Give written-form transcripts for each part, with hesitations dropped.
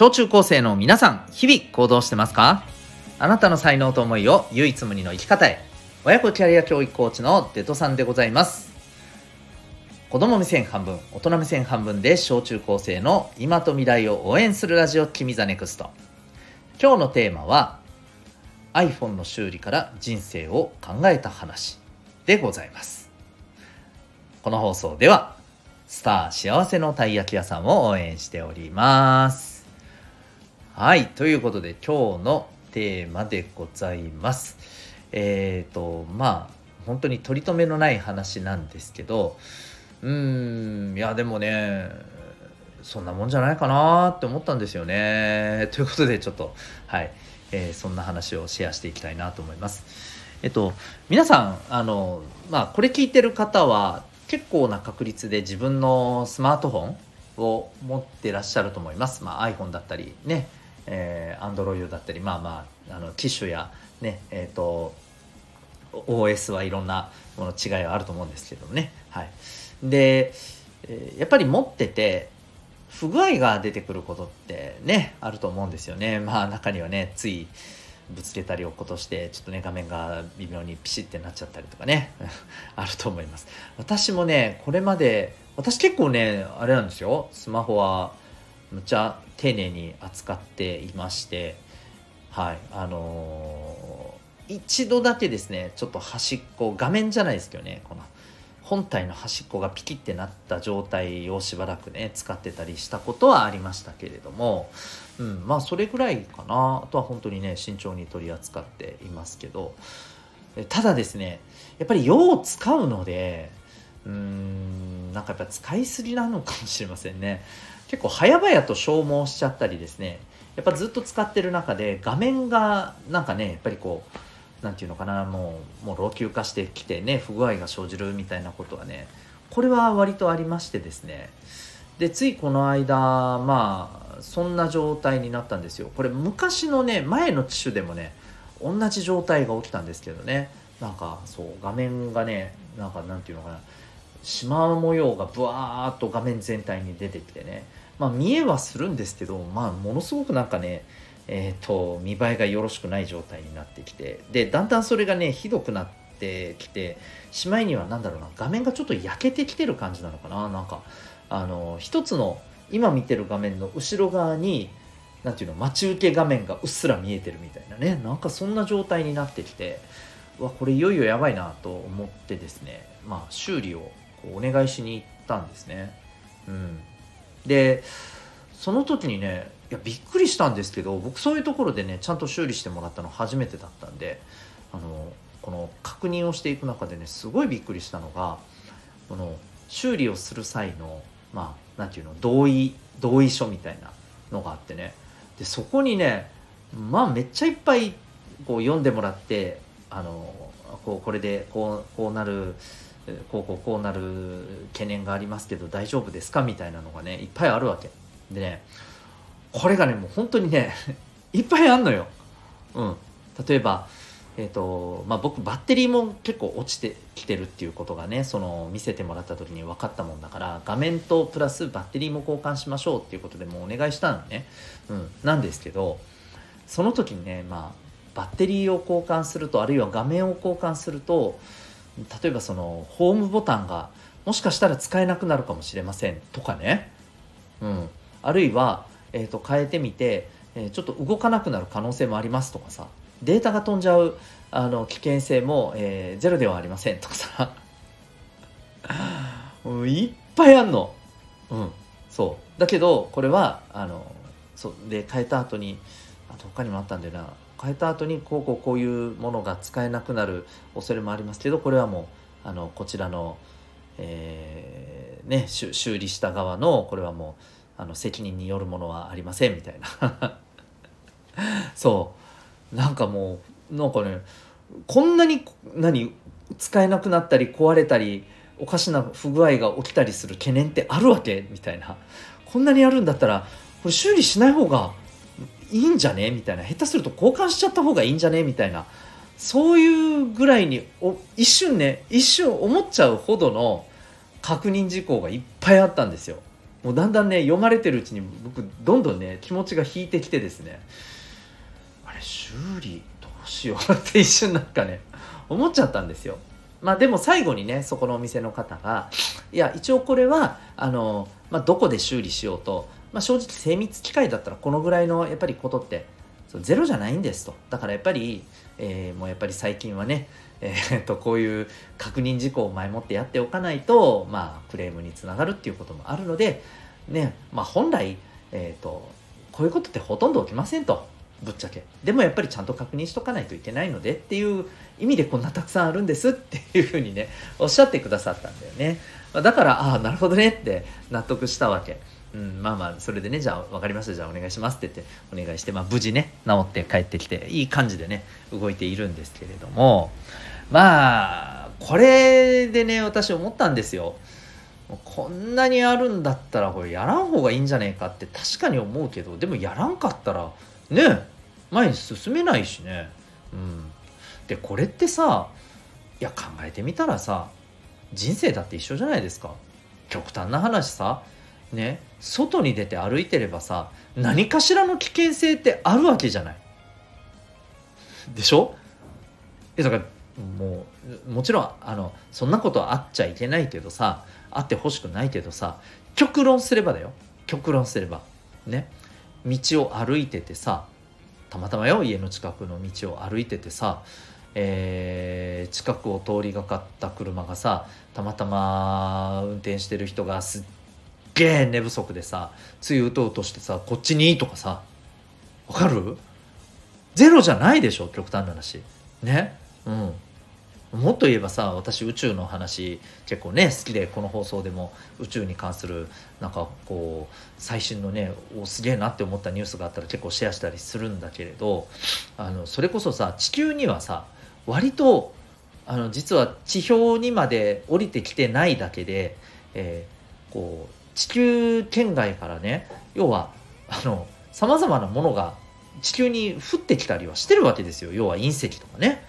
小中高生の皆さん、日々行動してますか？あなたの才能と思いを唯一無二の生き方へ。親子キャリア教育コーチのデトさんでございます。子供目線半分、大人目線半分で小中高生の今と未来を応援するラジオ、君ザネクスト。今日のテーマは iPhone の修理から人生を考えた話でございます。この放送ではスター幸せのたい焼き屋さんを応援しております。はい、ということで今日のテーマでございます。本当に取り留めのない話なんですけど、でもねそんなもんじゃないかなって思ったんですよね。ということでちょっとそんな話をシェアしていきたいなと思います。皆さんこれ聞いてる方は結構な確率で自分のスマートフォンを持ってらっしゃると思います。iPhone だったりね、Android だったり、機種やね、OS はいろんなもの違いはあると思うんですけどね。で、やっぱり持ってて不具合が出てくることってね、あると思うんですよね。中にはね、ついぶつけたり落っことしてちょっとね、画面が微妙にピシッてなっちゃったりとかねあると思います。私もね、これまで私結構ねあれなんですよ、スマホはむちゃ丁寧に扱っていまして、一度だけですね、ちょっと端っこ、画面じゃないですけどね、この本体の端っこがピキってなった状態をしばらくね使ってたりしたことはありましたけれども、それぐらいかな。あとは本当にね慎重に取り扱っていますけど、ただですね、やっぱりよう使うのでやっぱ使いすぎなのかもしれませんね。結構早々と消耗しちゃったりですね、やっぱずっと使ってる中で画面がやっぱりもう老朽化してきてね、不具合が生じるみたいなことはね、これは割とありましてですね。で、ついこの間そんな状態になったんですよ。これ昔のね、前の機種でもね同じ状態が起きたんですけどね、画面がねしま模様がブワーっと画面全体に出てきてね、見えはするんですけど、ものすごく見栄えがよろしくない状態になってきて、でだんだんそれがねひどくなってきてしまいには、画面がちょっと焼けてきてる感じなのかな。一つの今見てる画面の後ろ側に待ち受け画面がうっすら見えてるみたいなね、そんな状態になってきて、これいよいよやばいなと思ってですね、修理をお願いしに行ったんですね。でその時にね、びっくりしたんですけど、僕そういうところでねちゃんと修理してもらったの初めてだったんで、この確認をしていく中でね、すごいびっくりしたのが、この修理をする際の同意書みたいなのがあってね、でそこにねめっちゃいっぱい読んでもらって、これでこうなる懸念がありますけど大丈夫ですかみたいなのがねいっぱいあるわけでね、これがねもう本当にねいっぱいあんのよ。例えば僕バッテリーも結構落ちてきてるっていうことがね、その見せてもらった時に分かったもんだから、画面とプラスバッテリーも交換しましょうっていうことでもうお願いしたのね。なんですけど、その時にねバッテリーを交換すると、あるいは画面を交換すると、例えばそのホームボタンがもしかしたら使えなくなるかもしれませんとかね、あるいは、変えてみて、ちょっと動かなくなる可能性もありますとかさ、データが飛んじゃう危険性も、ゼロではありませんとかさいっぱいあんの。そうだけどこれはで変えた後に、あと他にもあったんだよな、変えた後にこういうものが使えなくなる恐れもありますけど、これはもうこちらの、修理した側のこれはもう責任によるものはありませんみたいなそうこんなに使えなくなったり壊れたりおかしな不具合が起きたりする懸念ってあるわけみたいな、こんなにあるんだったらこれ修理しない方がいいんじゃねみたいな、下手すると交換しちゃった方がいいんじゃねみたいな、そういうぐらいに一瞬思っちゃうほどの確認事項がいっぱいあったんですよ。もうだんだんね、読まれてるうちに僕どんどんね気持ちが引いてきてですね、あれ修理どうしようって一瞬なんかね思っちゃったんですよ。まあでも最後にね、そこのお店の方がいや一応これはどこで修理しようと、正直精密機械だったらこのぐらいのやっぱりことってゼロじゃないんですと。だからやっぱり、もうやっぱり最近はね、こういう確認事項を前もってやっておかないと、クレームにつながるっていうこともあるので、ね、本来、こういうことってほとんど起きませんと、ぶっちゃけ。でもやっぱりちゃんと確認しとかないといけないのでっていう意味でこんなたくさんあるんですっていうふうにね、おっしゃってくださったんだよね。だから、ああ、なるほどねって納得したわけ。うん、それでね、じゃあ分かりました、じゃあお願いしますって言ってお願いして、無事ね治って帰ってきていい感じでね動いているんですけれども、これでね私思ったんですよ。こんなにあるんだったらこれやらん方がいいんじゃねえかって確かに思うけど、でもやらんかったらね前に進めないしね、でこれってさ、いや考えてみたらさ、人生だって一緒じゃないですか。極端な話さね、外に出て歩いてればさ、何かしらの危険性ってあるわけじゃないでしょ。だからもちろんそんなことはあっちゃいけないけどさ、あってほしくないけどさ、極論すればね、道を歩いててさ、たまたまよ家の近くの道を歩いててさ、近くを通りがかった車がさ、たまたま運転してる人がすっげー寝不足でさ、ついうとうとしてさ、こっちにいいとかさ、わかる？ゼロじゃないでしょ、極端な話ね。もっと言えばさ、私宇宙の話結構ね好きで、この放送でも宇宙に関するなんかこう最新のねすげえなって思ったニュースがあったら結構シェアしたりするんだけれど、それこそさ地球にはさ割と実は地表にまで降りてきてないだけで、こう地球圏外からね、要はさまざまなものが地球に降ってきたりはしてるわけですよ。要は隕石とかね、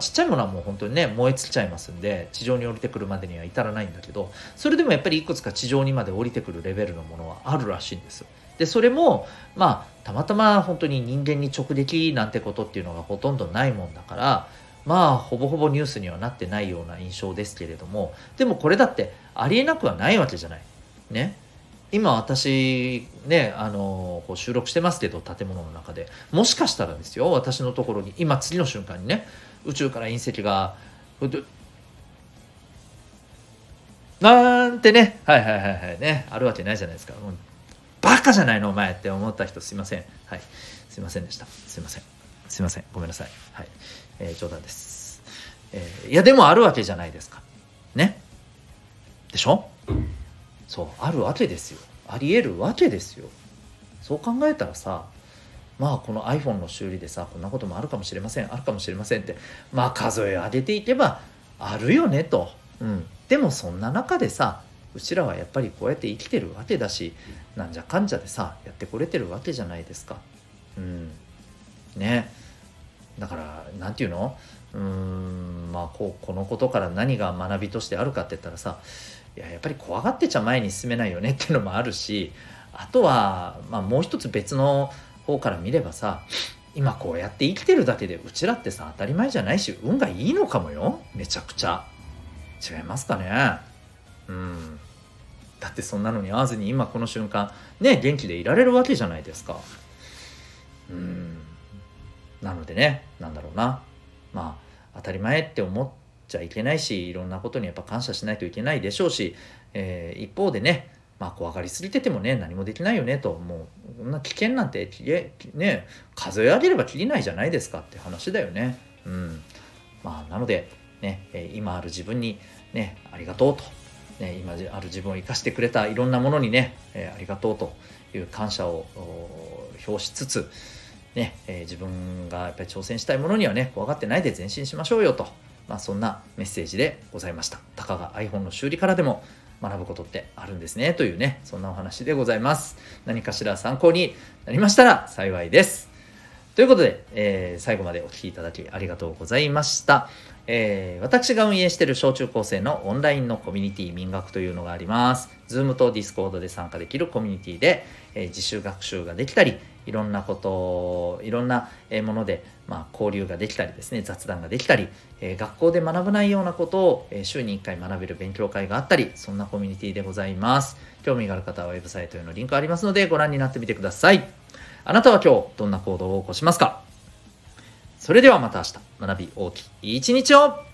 ちっちゃいものはもう本当にね燃え尽きちゃいますんで、地上に降りてくるまでには至らないんだけど、それでもやっぱりいくつか地上にまで降りてくるレベルのものはあるらしいんです。でそれもたまたま本当に人間に直撃なんてことっていうのがほとんどないもんだから、ほぼほぼニュースにはなってないような印象ですけれども、でもこれだってありえなくはないわけじゃないね。今私ねこう収録してますけど、建物の中でもしかしたらですよ、私のところに今次の瞬間にね宇宙から隕石がなんてね、はいあるわけないじゃないですか。バカじゃないのお前って思った人、すいません、すいませんでした、すいませんごめんなさい、冗談です、いやでもあるわけじゃないですかね、でしょ。そうあるわけですよ、ありえるわけですよ。そう考えたらさ、この iPhone の修理でさ、こんなこともあるかもしれません、あるかもしれませんって数え上げていけばあるよねと、でもそんな中でさ、うちらはやっぱりこうやって生きてるわけだし、なんじゃかんじゃでさやってこれてるわけじゃないですか。ね、だからなんていうの、このことから何が学びとしてあるかって言ったらさ、やっぱり怖がってちゃ前に進めないよねっていうのもあるし、あとは、もう一つ別の方から見ればさ、今こうやって生きてるだけでうちらってさ当たり前じゃないし、運がいいのかもよ、めちゃくちゃ。違いますかね。だってそんなのに合わずに今この瞬間ね元気でいられるわけじゃないですか。なのでね、なんだろうな、当たり前って思っちゃいけないし、いろんなことにやっぱ感謝しないといけないでしょうし、一方でね、怖がりすぎててもね何もできないよねと、もうこんな危険なんてね数え上げればきりないじゃないですかって話だよね。なのでね、今ある自分にねありがとうと、ね、今ある自分を生かしてくれたいろんなものにね、ありがとうという感謝を表しつつね、自分がやっぱり挑戦したいものにはね怖がってないで前進しましょうよと、そんなメッセージでございました。たかが iPhone の修理からでも学ぶことってあるんですねというね、そんなお話でございます。何かしら参考になりましたら幸いです。ということで、最後までお聞きいただきありがとうございました。私が運営している小中高生のオンラインのコミュニティ民学というのがあります。Zoom と Discord で参加できるコミュニティで、自主学習ができたり、いろんなもので、交流ができたりですね、雑談ができたり、学校で学ばないようなことを週に1回学べる勉強会があったり、そんなコミュニティでございます。興味がある方はウェブサイトへのリンクありますのでご覧になってみてください。あなたは今日どんな行動を起こしますか？それではまた明日、学び大きい一日を。